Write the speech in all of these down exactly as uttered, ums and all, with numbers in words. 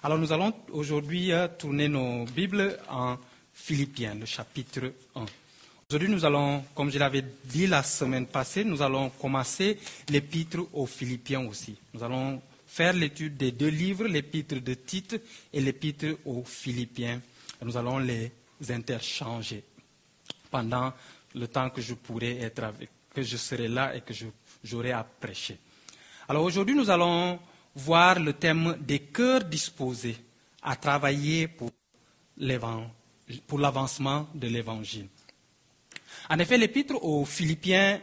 Alors nous allons aujourd'hui tourner nos Bibles en Philippiens, le chapitre un. Aujourd'hui nous allons, comme je l'avais dit la semaine passée, nous allons commencer l'épître aux Philippiens aussi. Nous allons faire l'étude des deux livres, l'épître de Tite et l'épître aux Philippiens. Nous allons les interchanger pendant le temps que je pourrai être avec, que je serai là et que j'aurai à prêcher. Alors aujourd'hui nous allons voir le thème des cœurs disposés à travailler pour pour l'avancement de l'Évangile. En effet, l'épître aux Philippiens,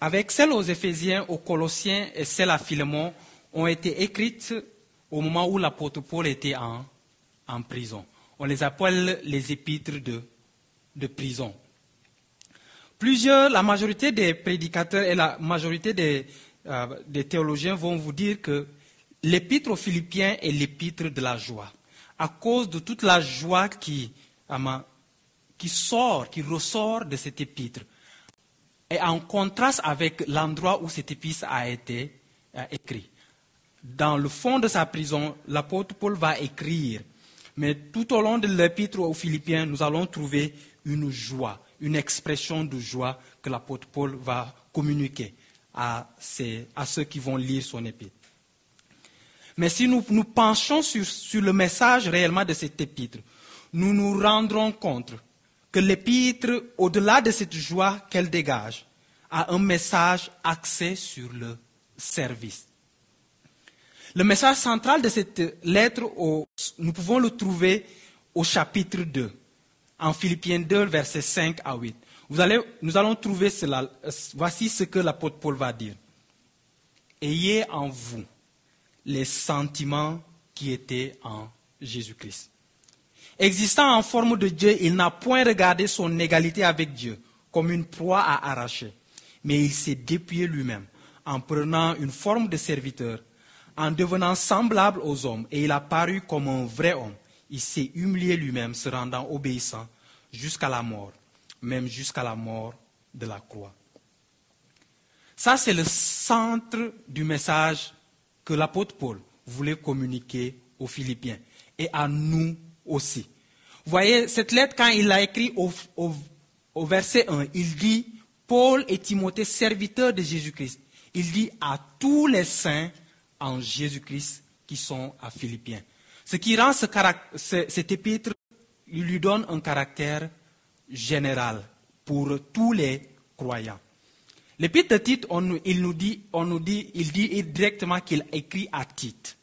avec celle aux Éphésiens, aux Colossiens et celle à Philémon, ont été écrites au moment où l'apôtre Paul était en, en prison. On les appelle les épîtres de, de prison. Plusieurs, la majorité des prédicateurs et la majorité des des théologiens vont vous dire que l'épître aux Philippiens est l'épître de la joie, à cause de toute la joie qui, qui sort, qui ressort de cette épître, et en contraste avec l'endroit où cette épître a été écrite. Dans le fond de sa prison, l'apôtre Paul va écrire, mais tout au long de l'épître aux Philippiens, nous allons trouver une joie, une expression de joie que l'apôtre Paul va communiquer À, ces, à ceux qui vont lire son épître. Mais si nous nous penchons sur, sur le message réellement de cette épître, nous nous rendrons compte que l'épître, au-delà de cette joie qu'elle dégage, a un message axé sur le service. Le message central de cette lettre, au, nous pouvons le trouver au chapitre deux, en Philippiens deux, versets cinq à huit. Vous allez, nous allons trouver cela. Voici ce que l'apôtre Paul va dire. « Ayez en vous les sentiments qui étaient en Jésus-Christ. Existant en forme de Dieu, il n'a point regardé son égalité avec Dieu comme une proie à arracher, mais il s'est dépouillé lui-même en prenant une forme de serviteur, en devenant semblable aux hommes, et il a paru comme un vrai homme. Il s'est humilié lui-même, se rendant obéissant jusqu'à la mort. » même jusqu'à la mort de la croix. Ça, c'est le centre du message que l'apôtre Paul voulait communiquer aux Philippiens et à nous aussi. Vous voyez, cette lettre, quand il l'a écrite au, au, au verset un, il dit « Paul et Timothée, serviteurs de Jésus-Christ ». Il dit « à tous les saints en Jésus-Christ qui sont à Philippiens ». Ce qui rend ce ce, cet épître, il lui donne un caractère général pour tous les croyants. L'épître de Tite, on, il nous dit, on nous dit, il dit directement qu'il écrit à Tite.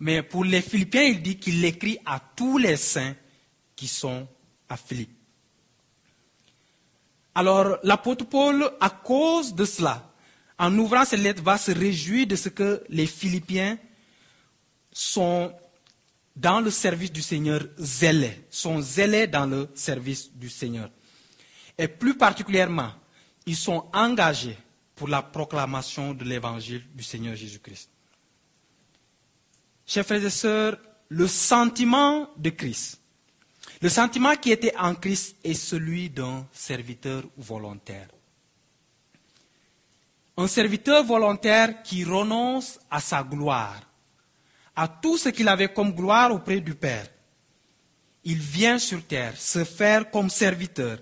Mais pour les Philippiens, il dit qu'il écrit à tous les saints qui sont à Philippe. Alors, l'apôtre Paul, à cause de cela, en ouvrant cette lettre, va se réjouir de ce que les Philippiens sont dans le service du Seigneur, zélés, sont zélés dans le service du Seigneur. Et plus particulièrement, ils sont engagés pour la proclamation de l'évangile du Seigneur Jésus-Christ. Chers frères et sœurs, le sentiment de Christ, le sentiment qui était en Christ est celui d'un serviteur volontaire. Un serviteur volontaire qui renonce à sa gloire, à tout ce qu'il avait comme gloire auprès du Père. Il vient sur terre se faire comme serviteur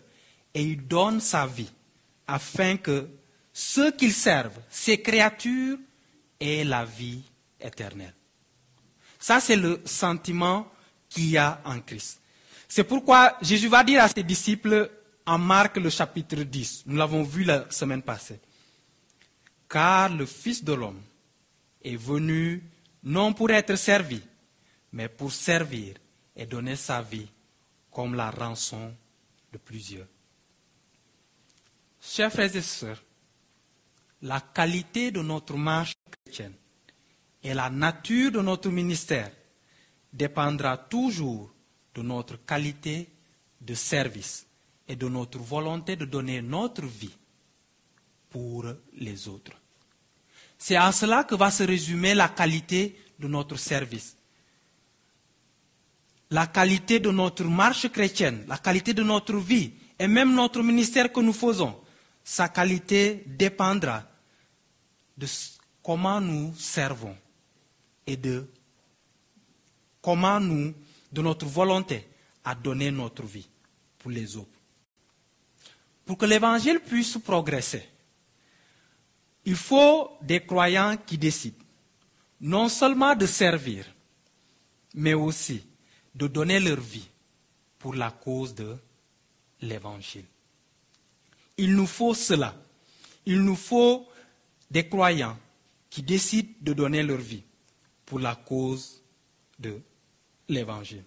et il donne sa vie afin que ceux qu'il serve, ses créatures, aient la vie éternelle. Ça, c'est le sentiment qu'il y a en Christ. C'est pourquoi Jésus va dire à ses disciples en Marc le chapitre dix, nous l'avons vu la semaine passée, « Car le Fils de l'homme est venu non pour être servi, mais pour servir et donner sa vie comme la rançon de plusieurs. » Chers frères et sœurs, la qualité de notre marche chrétienne et la nature de notre ministère dépendra toujours de notre qualité de service et de notre volonté de donner notre vie pour les autres. C'est à cela que va se résumer la qualité de notre service. La qualité de notre marche chrétienne, la qualité de notre vie et même notre ministère que nous faisons, sa qualité dépendra de comment nous servons et de comment nous, de notre volonté, à donner notre vie pour les autres. Pour que l'évangile puisse progresser, il faut des croyants qui décident non seulement de servir, mais aussi de donner leur vie pour la cause de l'évangile. Il nous faut cela. Il nous faut des croyants qui décident de donner leur vie pour la cause de l'évangile.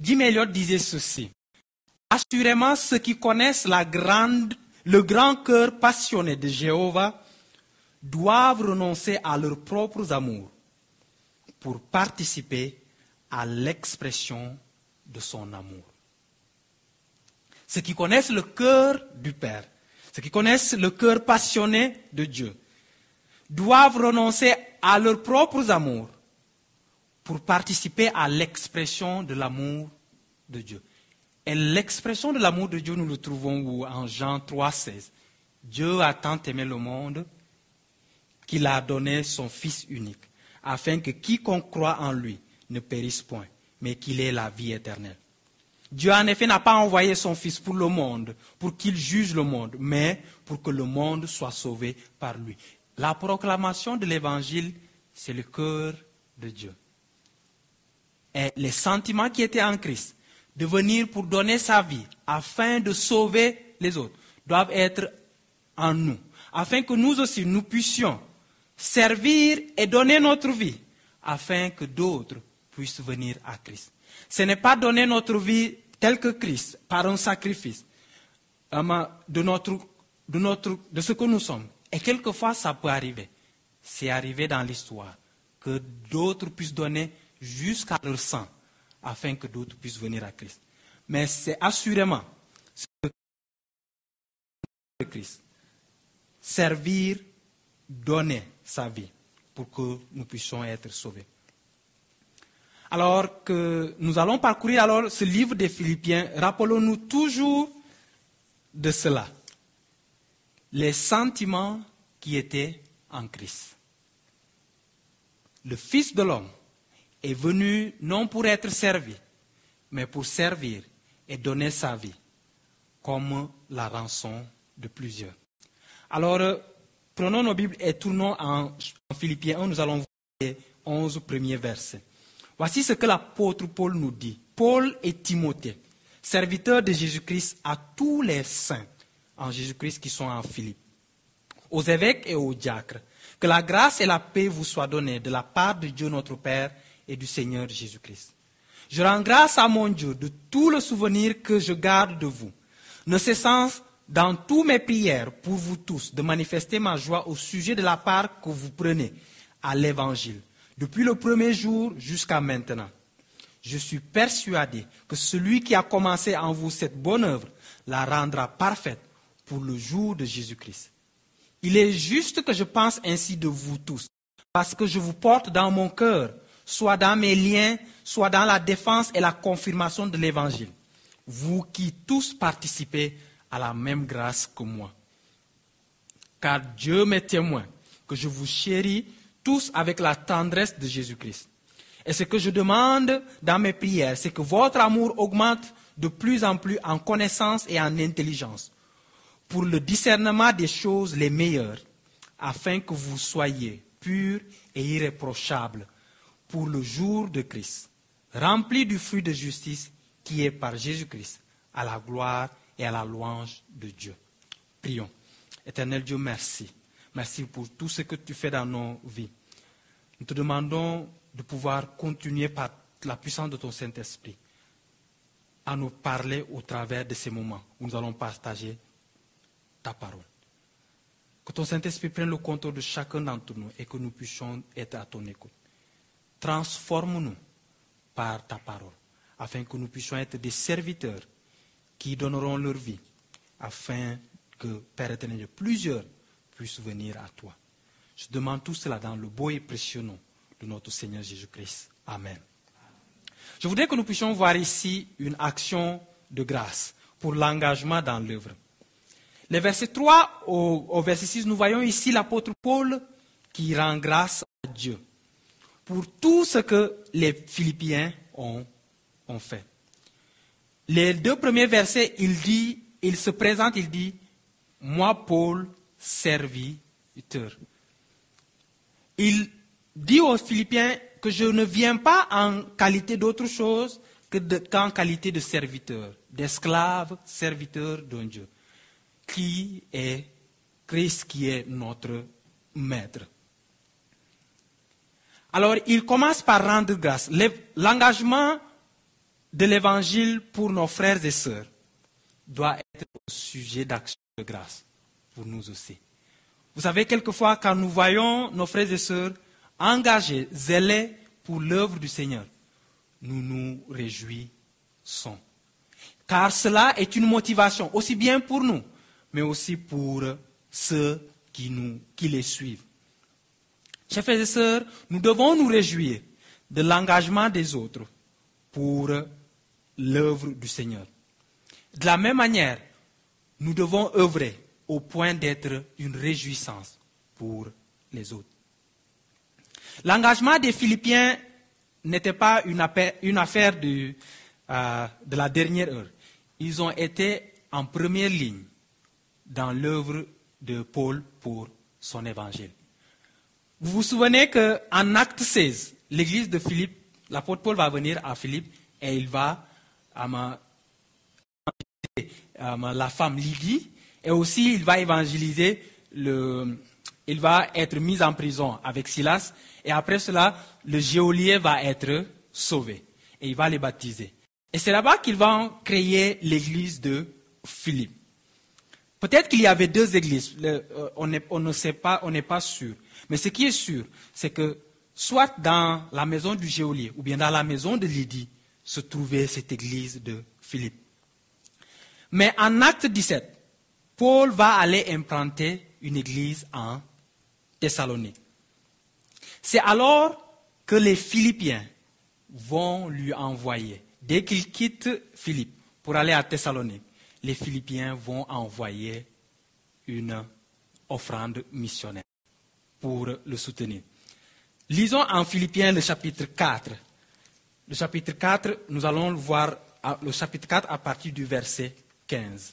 Jim Eliot disait ceci: assurément, ceux qui connaissent la grande, le grand cœur passionné de Jéhovah doivent renoncer à leurs propres amours pour participer à l'expression de son amour. Ceux qui connaissent le cœur du Père, ceux qui connaissent le cœur passionné de Dieu, doivent renoncer à leurs propres amours pour participer à l'expression de l'amour de Dieu. Et l'expression de l'amour de Dieu, nous le trouvons où? En Jean trois, seize. Dieu a tant aimé le monde qu'il a donné son Fils unique, afin que quiconque croit en lui ne périsse point, mais qu'il ait la vie éternelle. Dieu en effet n'a pas envoyé son Fils pour le monde, pour qu'il juge le monde, mais pour que le monde soit sauvé par lui. La proclamation de l'évangile, c'est le cœur de Dieu. Et les sentiments qui étaient en Christ, de venir pour donner sa vie, afin de sauver les autres, doivent être en nous, afin que nous aussi, nous puissions servir et donner notre vie, afin que d'autres puissent venir à Christ. Ce n'est pas donner notre vie telle que Christ, par un sacrifice de, notre, de, notre, de ce que nous sommes. Et quelquefois, ça peut arriver. C'est arrivé dans l'histoire, que d'autres puissent donner jusqu'à leur sang, afin que d'autres puissent venir à Christ. Mais c'est assurément ce que Christ, servir, donner sa vie, pour que nous puissions être sauvés. Alors que nous allons parcourir alors ce livre des Philippiens, rappelons-nous toujours de cela. Les sentiments qui étaient en Christ. Le Fils de l'homme est venu non pour être servi, mais pour servir et donner sa vie, comme la rançon de plusieurs. Alors, prenons nos Bibles et tournons en Philippiens un, nous allons voir les onze premiers versets. Voici ce que l'apôtre Paul nous dit. Paul et Timothée, serviteurs de Jésus-Christ à tous les saints en Jésus-Christ qui sont en Philippe, aux évêques et aux diacres, que la grâce et la paix vous soient données de la part de Dieu notre Père et du Seigneur Jésus-Christ. Je rends grâce à mon Dieu de tout le souvenir que je garde de vous, ne cessant dans toutes mes prières pour vous tous de manifester ma joie au sujet de la part que vous prenez à l'Évangile, depuis le premier jour jusqu'à maintenant. Je suis persuadé que celui qui a commencé en vous cette bonne œuvre la rendra parfaite pour le jour de Jésus-Christ. Il est juste que je pense ainsi de vous tous, parce que je vous porte dans mon cœur, soit dans mes liens, soit dans la défense et la confirmation de l'Évangile. Vous qui tous participez à la même grâce que moi. Car Dieu m'est témoin que je vous chéris tous avec la tendresse de Jésus-Christ. Et ce que je demande dans mes prières, c'est que votre amour augmente de plus en plus en connaissance et en intelligence, pour le discernement des choses les meilleures, afin que vous soyez purs et irréprochables pour le jour de Christ, remplis du fruit de justice qui est par Jésus-Christ, à la gloire et à la louange de Dieu. Prions. Éternel Dieu, merci. Merci pour tout ce que tu fais dans nos vies. Nous te demandons de pouvoir continuer par la puissance de ton Saint-Esprit à nous parler au travers de ces moments où nous allons partager ta parole. Que ton Saint-Esprit prenne le contrôle de chacun d'entre nous et que nous puissions être à ton écoute. Transforme-nous par ta parole afin que nous puissions être des serviteurs qui donneront leur vie afin que, Père éternel, plusieurs puissent venir à toi. Je demande tout cela dans le beau et précieux nom de notre Seigneur Jésus-Christ. Amen. Je voudrais que nous puissions voir ici une action de grâce pour l'engagement dans l'œuvre. Les versets trois au, au verset six, nous voyons ici l'apôtre Paul qui rend grâce à Dieu pour tout ce que les Philippiens ont, ont fait. Les deux premiers versets, il dit, il se présente, il dit, « Moi, Paul, serviteur. » Il dit aux Philippiens que je ne viens pas en qualité d'autre chose que de, qu'en qualité de serviteur, d'esclave, serviteur d'un Dieu, qui est Christ, qui est notre maître. Alors, il commence par rendre grâce. L'engagement de l'évangile pour nos frères et sœurs doit être au sujet d'action de grâce pour nous aussi. Vous savez, quelquefois, quand nous voyons nos frères et sœurs engagés, zélés pour l'œuvre du Seigneur, nous nous réjouissons. Car cela est une motivation, aussi bien pour nous, mais aussi pour ceux qui, nous, qui les suivent. Chers frères et sœurs, nous devons nous réjouir de l'engagement des autres pour l'œuvre du Seigneur. De la même manière, nous devons œuvrer au point d'être une réjouissance pour les autres. L'engagement des Philippiens n'était pas une affaire, une affaire de, euh, de la dernière heure. Ils ont été en première ligne dans l'œuvre de Paul pour son évangile. Vous vous souvenez qu'en Acte seize, l'église de Philippe, l'apôtre Paul va venir à Philippe et il va à ma, à ma, la femme Lydie. Et aussi, il va évangéliser, le, il va être mis en prison avec Silas. Et après cela, le geôlier va être sauvé. Et il va les baptiser. Et c'est là-bas qu'ils vont créer l'église de Philippe. Peut-être qu'il y avait deux églises. Le, on, est, on ne sait pas, on n'est pas sûr. Mais ce qui est sûr, c'est que soit dans la maison du geôlier ou bien dans la maison de Lydie se trouvait cette église de Philippe. Mais en Acte dix-sept, Paul va aller implanter une église en Thessalonique. C'est alors que les Philippiens vont lui envoyer. Dès qu'il quitte Philippe pour aller à Thessalonique, les Philippiens vont envoyer une offrande missionnaire pour le soutenir. Lisons en Philippiens le chapitre quatre. Le chapitre quatre, nous allons voir le chapitre quatre à partir du verset quinze.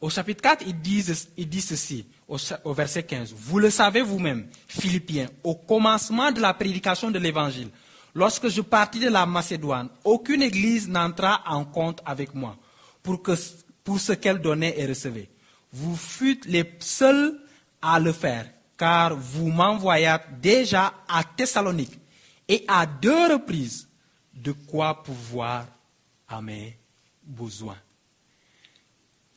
Au chapitre quatre, il dit, il dit ceci, au, au verset quinze. « Vous le savez vous-même, Philippiens, au commencement de la prédication de l'Évangile, lorsque je partis de la Macédoine, aucune église n'entra en compte avec moi pour, que, pour ce qu'elle donnait et recevait. Vous fûtes les seuls à le faire, car vous m'envoyâtes déjà à Thessalonique et à deux reprises de quoi pourvoir à mes besoins. »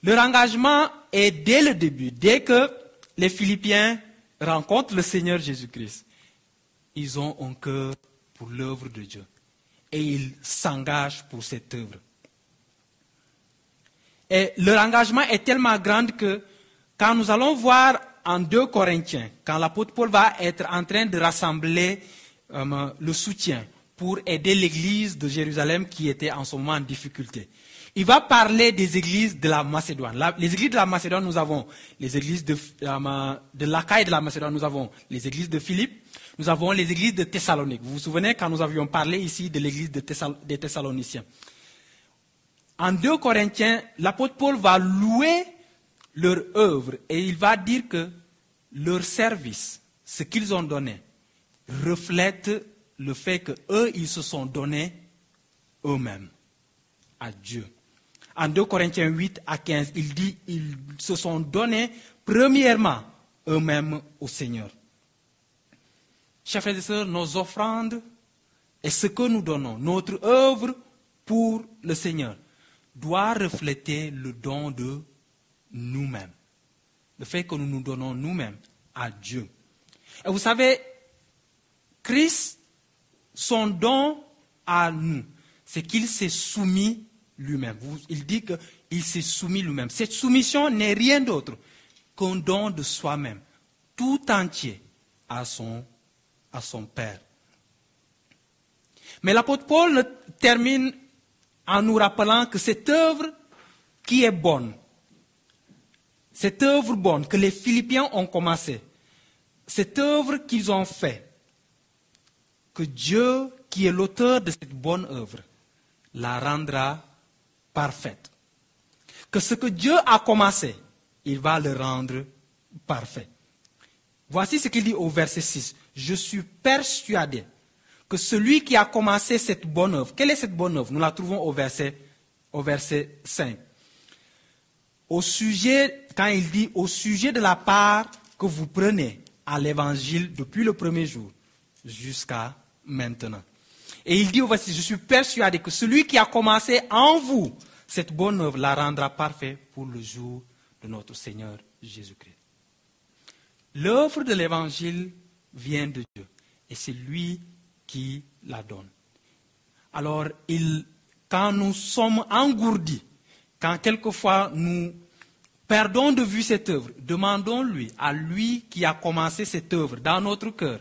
Leur engagement est dès le début, dès que les Philippiens rencontrent le Seigneur Jésus-Christ. Ils ont un cœur pour l'œuvre de Dieu et ils s'engagent pour cette œuvre. Et leur engagement est tellement grand que quand nous allons voir en deux Corinthiens, quand l'apôtre Paul va être en train de rassembler euh, le soutien pour aider l'église de Jérusalem qui était en ce moment en difficulté, il va parler des églises de la Macédoine. La, les églises de la Macédoine, nous avons les églises de, euh, de l'Achaïe de la Macédoine, nous avons les églises de Philippe, nous avons les églises de Thessalonique. Vous vous souvenez quand nous avions parlé ici de l'église de Thessal, des Thessaloniciens. En deux Corinthiens, l'apôtre Paul va louer leur œuvre et il va dire que leur service, ce qu'ils ont donné, reflète le fait qu'eux, ils se sont donnés eux-mêmes à Dieu. En deux Corinthiens huit à quinze, il dit ils se sont donnés premièrement eux-mêmes au Seigneur. Chers frères et sœurs, nos offrandes et ce que nous donnons, notre œuvre pour le Seigneur, doit refléter le don de nous-mêmes. Le fait que nous nous donnons nous-mêmes à Dieu. Et vous savez, Christ, son don à nous, c'est qu'il s'est soumis lui-même. Il dit qu'il s'est soumis lui-même. Cette soumission n'est rien d'autre qu'un don de soi-même, tout entier à son, à son Père. Mais l'apôtre Paul termine en nous rappelant que cette œuvre qui est bonne Cette œuvre bonne que les Philippiens ont commencée, cette œuvre qu'ils ont faite, que Dieu, qui est l'auteur de cette bonne œuvre, la rendra parfaite. Que ce que Dieu a commencé, il va le rendre parfait. Voici ce qu'il dit au verset six. Je suis persuadé que celui qui a commencé cette bonne œuvre, quelle est cette bonne œuvre? Nous la trouvons au verset, au verset cinq. Au sujet, quand il dit au sujet de la part que vous prenez à l'évangile depuis le premier jour jusqu'à maintenant. Et il dit au verset, je suis persuadé que celui qui a commencé en vous, cette bonne œuvre la rendra parfaite pour le jour de notre Seigneur Jésus-Christ. L'œuvre de l'évangile vient de Dieu et c'est lui qui la donne. Alors, il, quand nous sommes engourdis, quand quelquefois nous perdons de vue cette œuvre, demandons-lui, à lui qui a commencé cette œuvre dans notre cœur,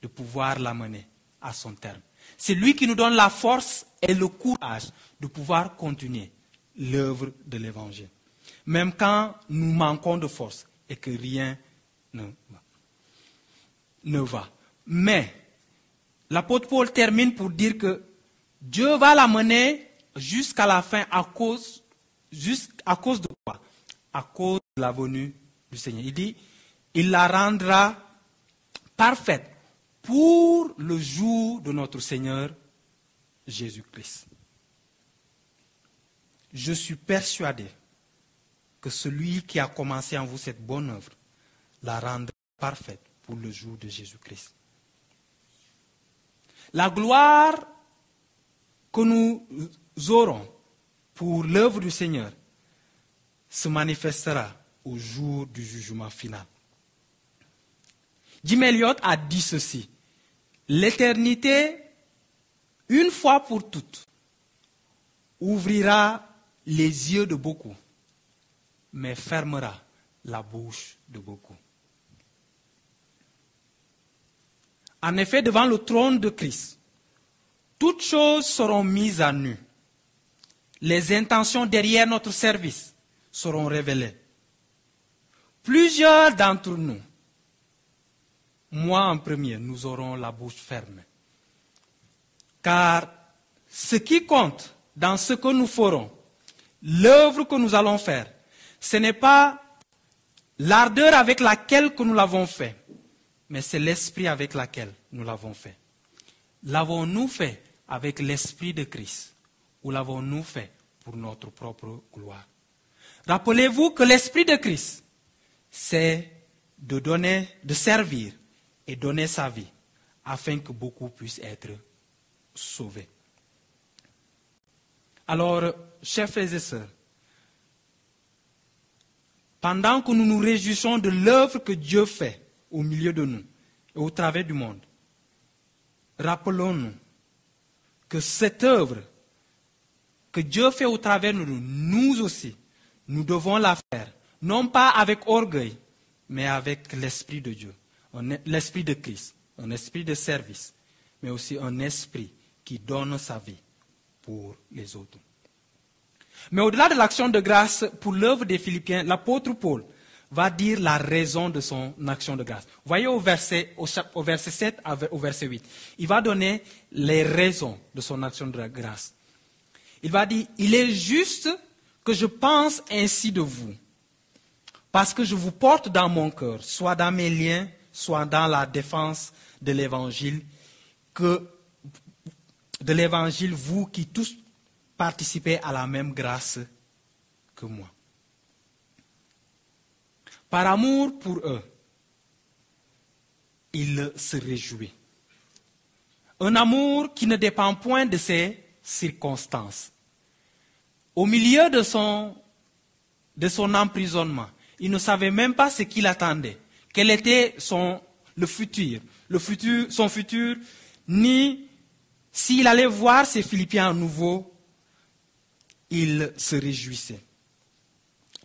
de pouvoir l'amener à son terme. C'est lui qui nous donne la force et le courage de pouvoir continuer l'œuvre de l'Évangile. Même quand nous manquons de force et que rien ne va. Ne va. Mais l'apôtre Paul termine pour dire que Dieu va l'amener jusqu'à la fin à cause, jusqu'à cause de quoi? À cause de la venue du Seigneur. Il dit, il la rendra parfaite pour le jour de notre Seigneur Jésus-Christ. Je suis persuadé que celui qui a commencé en vous cette bonne œuvre la rendra parfaite pour le jour de Jésus-Christ. La gloire que nous aurons pour l'œuvre du Seigneur se manifestera au jour du jugement final. Jim Eliot a dit ceci, l'éternité, une fois pour toutes, ouvrira les yeux de beaucoup, mais fermera la bouche de beaucoup. En effet, devant le trône de Christ, toutes choses seront mises à nu. Les intentions derrière notre service seront révélées. Plusieurs d'entre nous, moi en premier, nous aurons la bouche ferme. Car ce qui compte dans ce que nous ferons, l'œuvre que nous allons faire, ce n'est pas l'ardeur avec laquelle que nous l'avons fait, mais c'est l'esprit avec laquelle nous l'avons fait. L'avons-nous fait avec l'esprit de Christ ou l'avons-nous fait pour notre propre gloire? Rappelez-vous que l'esprit de Christ, c'est de donner, de servir, et donner sa vie, afin que beaucoup puissent être sauvés. Alors, chers frères et sœurs, pendant que nous nous réjouissons de l'œuvre que Dieu fait au milieu de nous et au travers du monde, rappelons-nous que cette œuvre que Dieu fait au travers de nous, nous aussi, nous devons la faire, non pas avec orgueil, mais avec l'Esprit de Dieu. L'esprit de Christ, un esprit de service, mais aussi un esprit qui donne sa vie pour les autres. Mais au-delà de l'action de grâce pour l'œuvre des Philippiens, l'apôtre Paul va dire la raison de son action de grâce. Voyez au verset, au, au verset sept, au verset huit, il va donner les raisons de son action de grâce. Il va dire, il est juste que je pense ainsi de vous, parce que je vous porte dans mon cœur, soit dans mes liens, soit dans la défense de l'évangile, que de l'évangile, vous qui tous participez à la même grâce que moi. Par amour pour eux, il se réjouit. Un amour qui ne dépend point de ses circonstances. Au milieu de son, de son emprisonnement, il ne savait même pas ce qu'il attendait. Quel était son, le futur, le futur, son futur, ni s'il allait voir ces Philippiens à nouveau, il se réjouissait.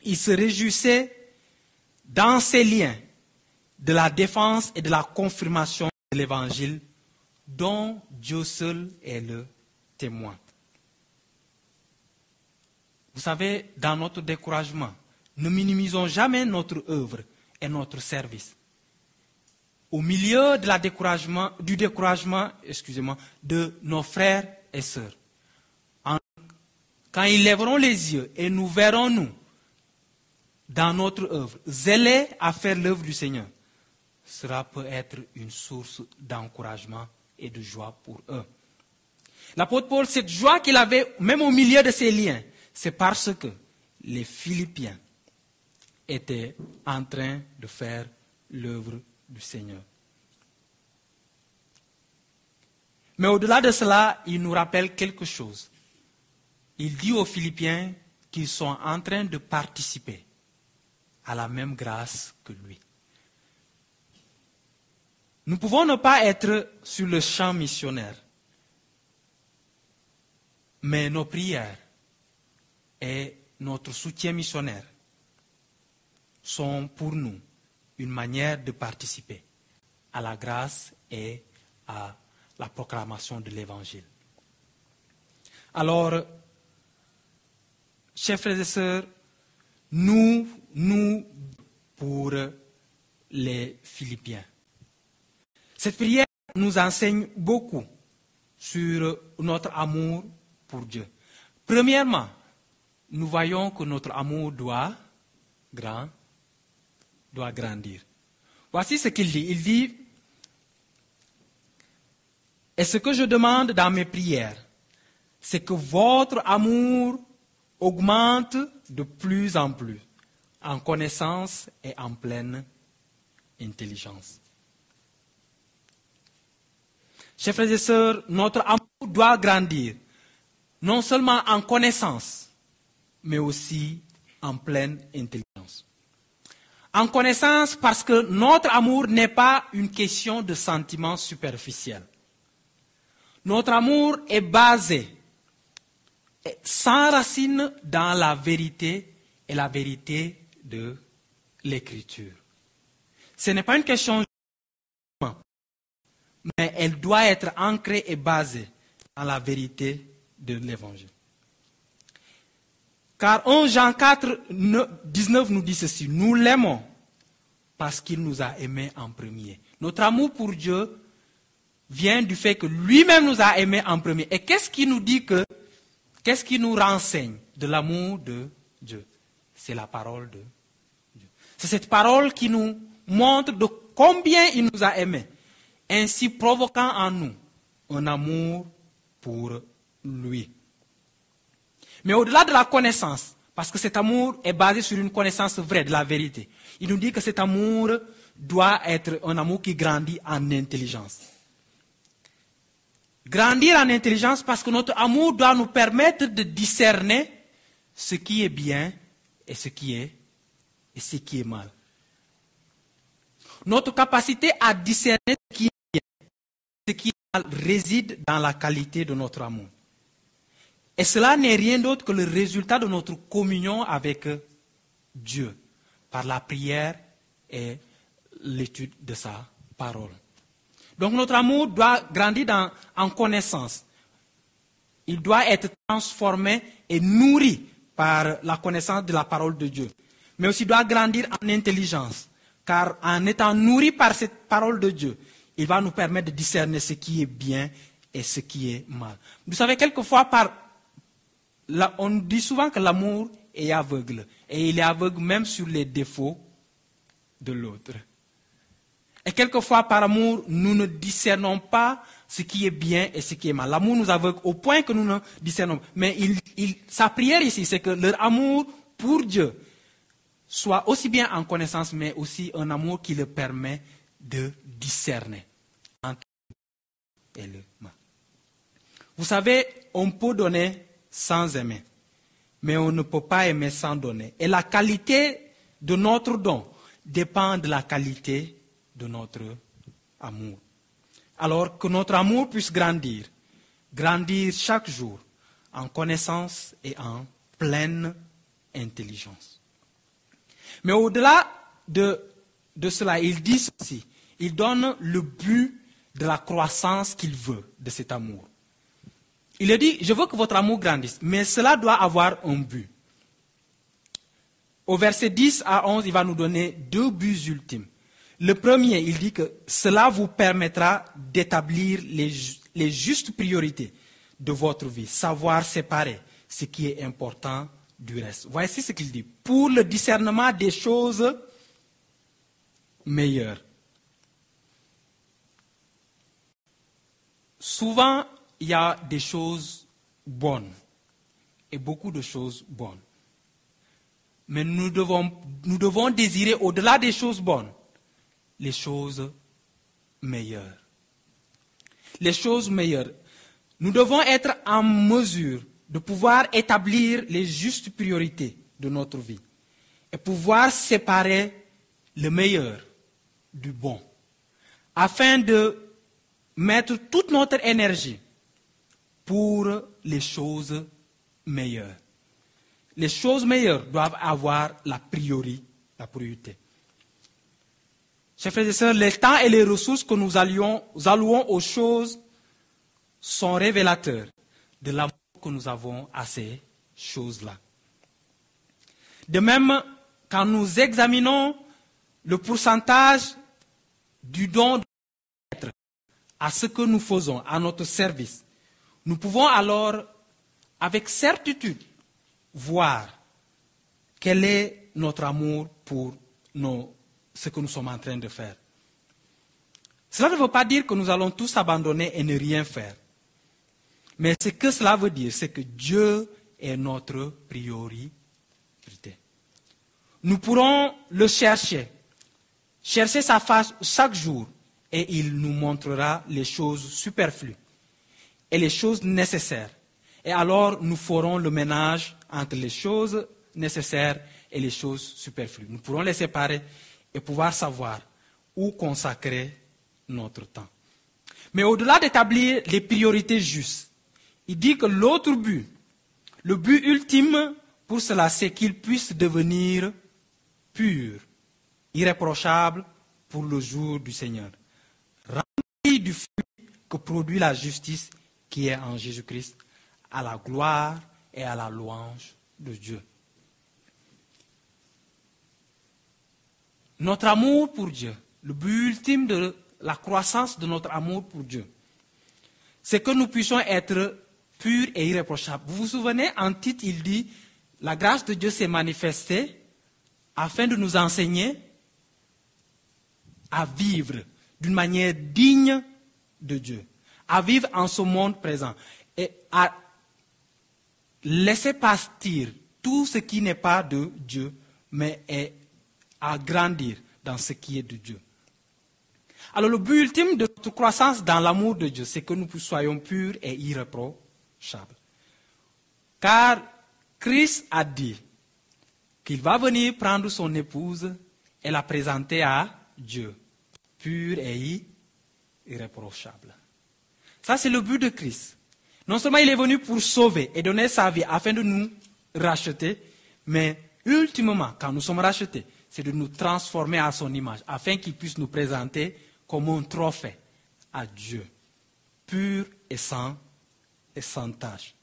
Il se réjouissait dans ses liens de la défense et de la confirmation de l'Évangile dont Dieu seul est le témoin. Vous savez, dans notre découragement, Ne minimisons jamais notre œuvre et notre service. Au milieu de la découragement, du découragement excusez-moi, de nos frères et sœurs. En, quand ils lèveront les yeux et nous verrons, nous, dans notre œuvre, zélés à faire l'œuvre du Seigneur, cela peut être une source d'encouragement et de joie pour eux. L'apôtre Paul, cette joie qu'il avait, même au milieu de ses liens, c'est parce que les Philippiens étaient en train de faire l'œuvre du Seigneur. Mais au-delà de cela, il nous rappelle quelque chose. Il dit aux Philippiens qu'ils sont en train de participer à la même grâce que lui. Nous pouvons ne pas être sur le champ missionnaire, mais nos prières et notre soutien missionnaire sont pour nous une manière de participer à la grâce et à la proclamation de l'Évangile. Alors, chers frères et sœurs, nous, nous, pour les Philippiens. Cette prière nous enseigne beaucoup sur notre amour pour Dieu. Premièrement, nous voyons que notre amour doit, grand, doit grandir. Voici ce qu'il dit. Il dit, « Et ce que je demande dans mes prières, c'est que votre amour augmente de plus en plus, en connaissance et en pleine intelligence. » Chers frères et sœurs, notre amour doit grandir, non seulement en connaissance, mais aussi en pleine intelligence. En connaissance parce que notre amour n'est pas une question de sentiments superficiels. Notre amour est basé, s'enracine dans la vérité et la vérité de l'Écriture. Ce n'est pas une question de sentiments, mais elle doit être ancrée et basée dans la vérité de l'Évangile. Car Jean quatre, dix-neuf nous dit ceci, nous l'aimons parce qu'il nous a aimés en premier. Notre amour pour Dieu vient du fait que lui-même nous a aimés en premier. Et qu'est-ce qui nous dit que, qu'est-ce qui nous renseigne de l'amour de Dieu? C'est la parole de Dieu. C'est cette parole qui nous montre de combien il nous a aimés, ainsi provoquant en nous un amour pour lui. Mais au-delà de la connaissance, parce que cet amour est basé sur une connaissance vraie de la vérité, il nous dit que cet amour doit être un amour qui grandit en intelligence. Grandir en intelligence parce que notre amour doit nous permettre de discerner ce qui est bien et ce qui est, et ce qui est mal. Notre capacité à discerner ce qui est bien, ce qui est mal, réside dans la qualité de notre amour. Et cela n'est rien d'autre que le résultat de notre communion avec Dieu, par la prière et l'étude de sa parole. Donc notre amour doit grandir dans, en connaissance. Il doit être transformé et nourri par la connaissance de la parole de Dieu. Mais aussi doit grandir en intelligence, car en étant nourri par cette parole de Dieu, il va nous permettre de discerner ce qui est bien et ce qui est mal. Vous savez, quelquefois, par Là, on dit souvent que l'amour est aveugle. Et il est aveugle même sur les défauts de l'autre. Et quelquefois, par amour, nous ne discernons pas ce qui est bien et ce qui est mal. L'amour nous aveugle au point que nous ne discernons pas. Mais il, il, sa prière ici, c'est que leur amour pour Dieu soit aussi bien en connaissance, mais aussi un amour qui le permet de discerner entre le bien et le mal. Vous savez, on peut donner sans aimer, mais on ne peut pas aimer sans donner. Et la qualité de notre don dépend de la qualité de notre amour. Alors que notre amour puisse grandir, grandir chaque jour en connaissance et en pleine intelligence. Mais au-delà de, de cela, il dit ceci, il donne le but de la croissance qu'il veut de cet amour. Il a dit, je veux que votre amour grandisse, mais cela doit avoir un but. Au verset dix à onze, il va nous donner deux buts ultimes. Le premier, il dit que cela vous permettra d'établir les, les justes priorités de votre vie, savoir séparer ce qui est important du reste. Voici ce qu'il dit. Pour le discernement des choses meilleures. Souvent, il y a des choses bonnes et beaucoup de choses bonnes. Mais nous devons, nous devons désirer, au-delà des choses bonnes, les choses meilleures. Les choses meilleures. Nous devons être en mesure de pouvoir établir les justes priorités de notre vie et pouvoir séparer le meilleur du bon, afin de mettre toute notre énergie pour les choses meilleures. Les choses meilleures doivent avoir la priorité. La priorité. Chers frères et sœurs, les temps et les ressources que nous allions, nous allouons aux choses sont révélateurs de l'amour que nous avons à ces choses-là. De même, quand nous examinons le pourcentage du don de notre être à ce que nous faisons, à notre service, nous pouvons alors, avec certitude, voir quel est notre amour pour nos, ce que nous sommes en train de faire. Cela ne veut pas dire que nous allons tous abandonner et ne rien faire. Mais ce que cela veut dire, c'est que Dieu est notre priorité. Nous pourrons le chercher, chercher sa face chaque jour, et il nous montrera les choses superflues et les choses nécessaires. Et alors, nous ferons le ménage entre les choses nécessaires et les choses superflues. Nous pourrons les séparer et pouvoir savoir où consacrer notre temps. Mais au-delà d'établir les priorités justes, il dit que l'autre but, le but ultime pour cela, c'est qu'il puisse devenir pur, irréprochable pour le jour du Seigneur, rempli du fruit que produit la justice qui est en Jésus-Christ, à la gloire et à la louange de Dieu. Notre amour pour Dieu, le but ultime de la croissance de notre amour pour Dieu, c'est que nous puissions être pur et irréprochable. Vous vous souvenez, en Tite, il dit, la grâce de Dieu s'est manifestée afin de nous enseigner à vivre d'une manière digne de Dieu, à vivre en ce monde présent et à laisser partir tout ce qui n'est pas de Dieu, mais est à grandir dans ce qui est de Dieu. Alors le but ultime de notre croissance dans l'amour de Dieu, c'est que nous soyons purs et irréprochables. Car Christ a dit qu'il va venir prendre son épouse et la présenter à Dieu, pure et irréprochable. Ça, c'est le but de Christ. Non seulement il est venu pour sauver et donner sa vie afin de nous racheter, mais ultimement, quand nous sommes rachetés, c'est de nous transformer à son image, afin qu'il puisse nous présenter comme un trophée à Dieu, pur et sans et sans tâche.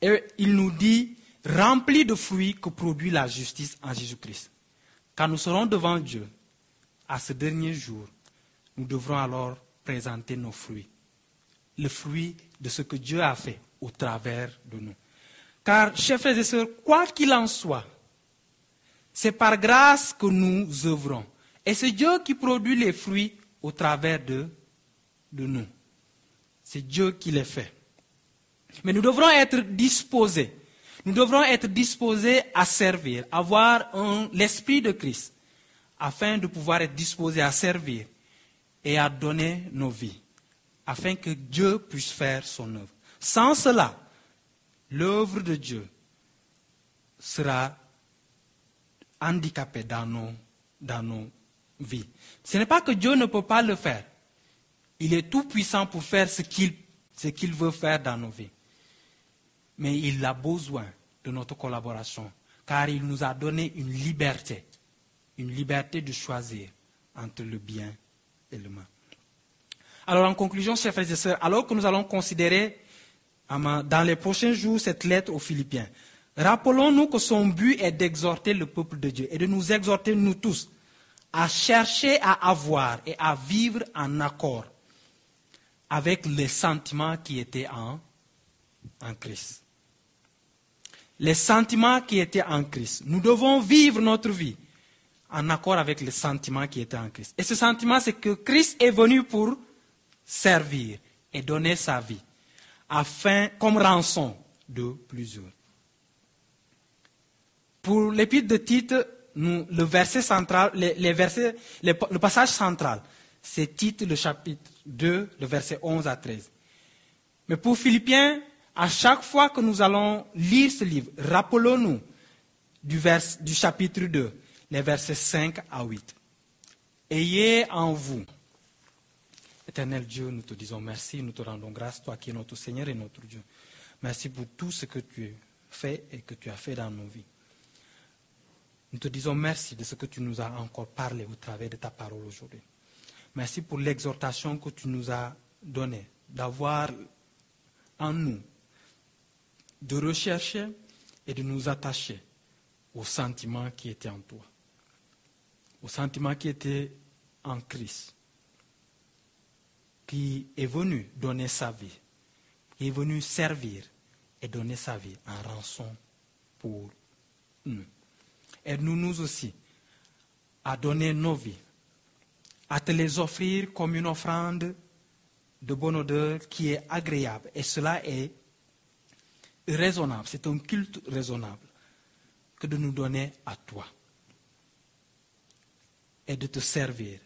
Et il nous dit, rempli de fruits que produit la justice en Jésus-Christ. Quand nous serons devant Dieu, à ce dernier jour, nous devrons alors présenter nos fruits, le fruit de ce que Dieu a fait au travers de nous. Car, chers frères et sœurs, quoi qu'il en soit, c'est par grâce que nous œuvrons. Et c'est Dieu qui produit les fruits au travers de nous. de nous. C'est Dieu qui les fait. Mais nous devrons être disposés. Nous devrons être disposés à servir, avoir un, l'esprit de Christ, afin de pouvoir être disposés à servir et à donner nos vies, afin que Dieu puisse faire son œuvre. Sans cela, l'œuvre de Dieu sera handicapée dans nos, dans nos vies. Ce n'est pas que Dieu ne peut pas le faire. Il est tout puissant pour faire ce qu'il, ce qu'il veut faire dans nos vies. Mais il a besoin de notre collaboration, car il nous a donné une liberté, une liberté de choisir entre le bien et le mal. Alors en conclusion, chers frères et sœurs, alors que nous allons considérer dans les prochains jours cette lettre aux Philippiens, Rappelons-nous que son but est d'exhorter le peuple de Dieu et de nous exhorter, nous tous, à chercher à avoir et à vivre en accord avec les sentiments qui étaient en, en Christ. Les sentiments qui étaient en Christ. Nous devons vivre notre vie en accord avec les sentiments qui étaient en Christ. Et ce sentiment, c'est que Christ est venu pour servir et donner sa vie, afin, comme rançon de plusieurs. Pour l'épître de Tite, nous, le verset central, les, les versets, les, le passage central, c'est Tite, le chapitre deux, le verset onze à treize. Mais pour Philippiens, à chaque fois que nous allons lire ce livre, rappelons-nous du, vers, du chapitre deux, les versets cinq à huit. Ayez en vous, Éternel Dieu, nous te disons merci, nous te rendons grâce, toi qui es notre Seigneur et notre Dieu. Merci pour tout ce que tu fais et que tu as fait dans nos vies. Nous te disons merci de ce que tu nous as encore parlé au travers de ta parole aujourd'hui. Merci pour l'exhortation que tu nous as donnée, d'avoir en nous, de rechercher et de nous attacher aux sentiments qui étaient en toi, aux sentiments qui étaient en Christ, qui est venu donner sa vie, qui est venu servir et donner sa vie en rançon pour nous. Aide-nous, nous aussi, à donner nos vies, à te les offrir comme une offrande de bonne odeur qui est agréable. Et cela est raisonnable, c'est un culte raisonnable que de nous donner à toi et de te servir.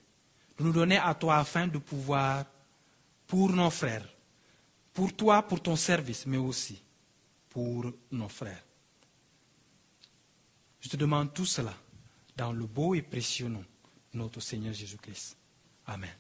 De nous donner à toi afin de pouvoir, pour nos frères, pour toi, pour ton service, mais aussi pour nos frères. Je te demande tout cela dans le beau et précieux nom de notre Seigneur Jésus-Christ. Amen.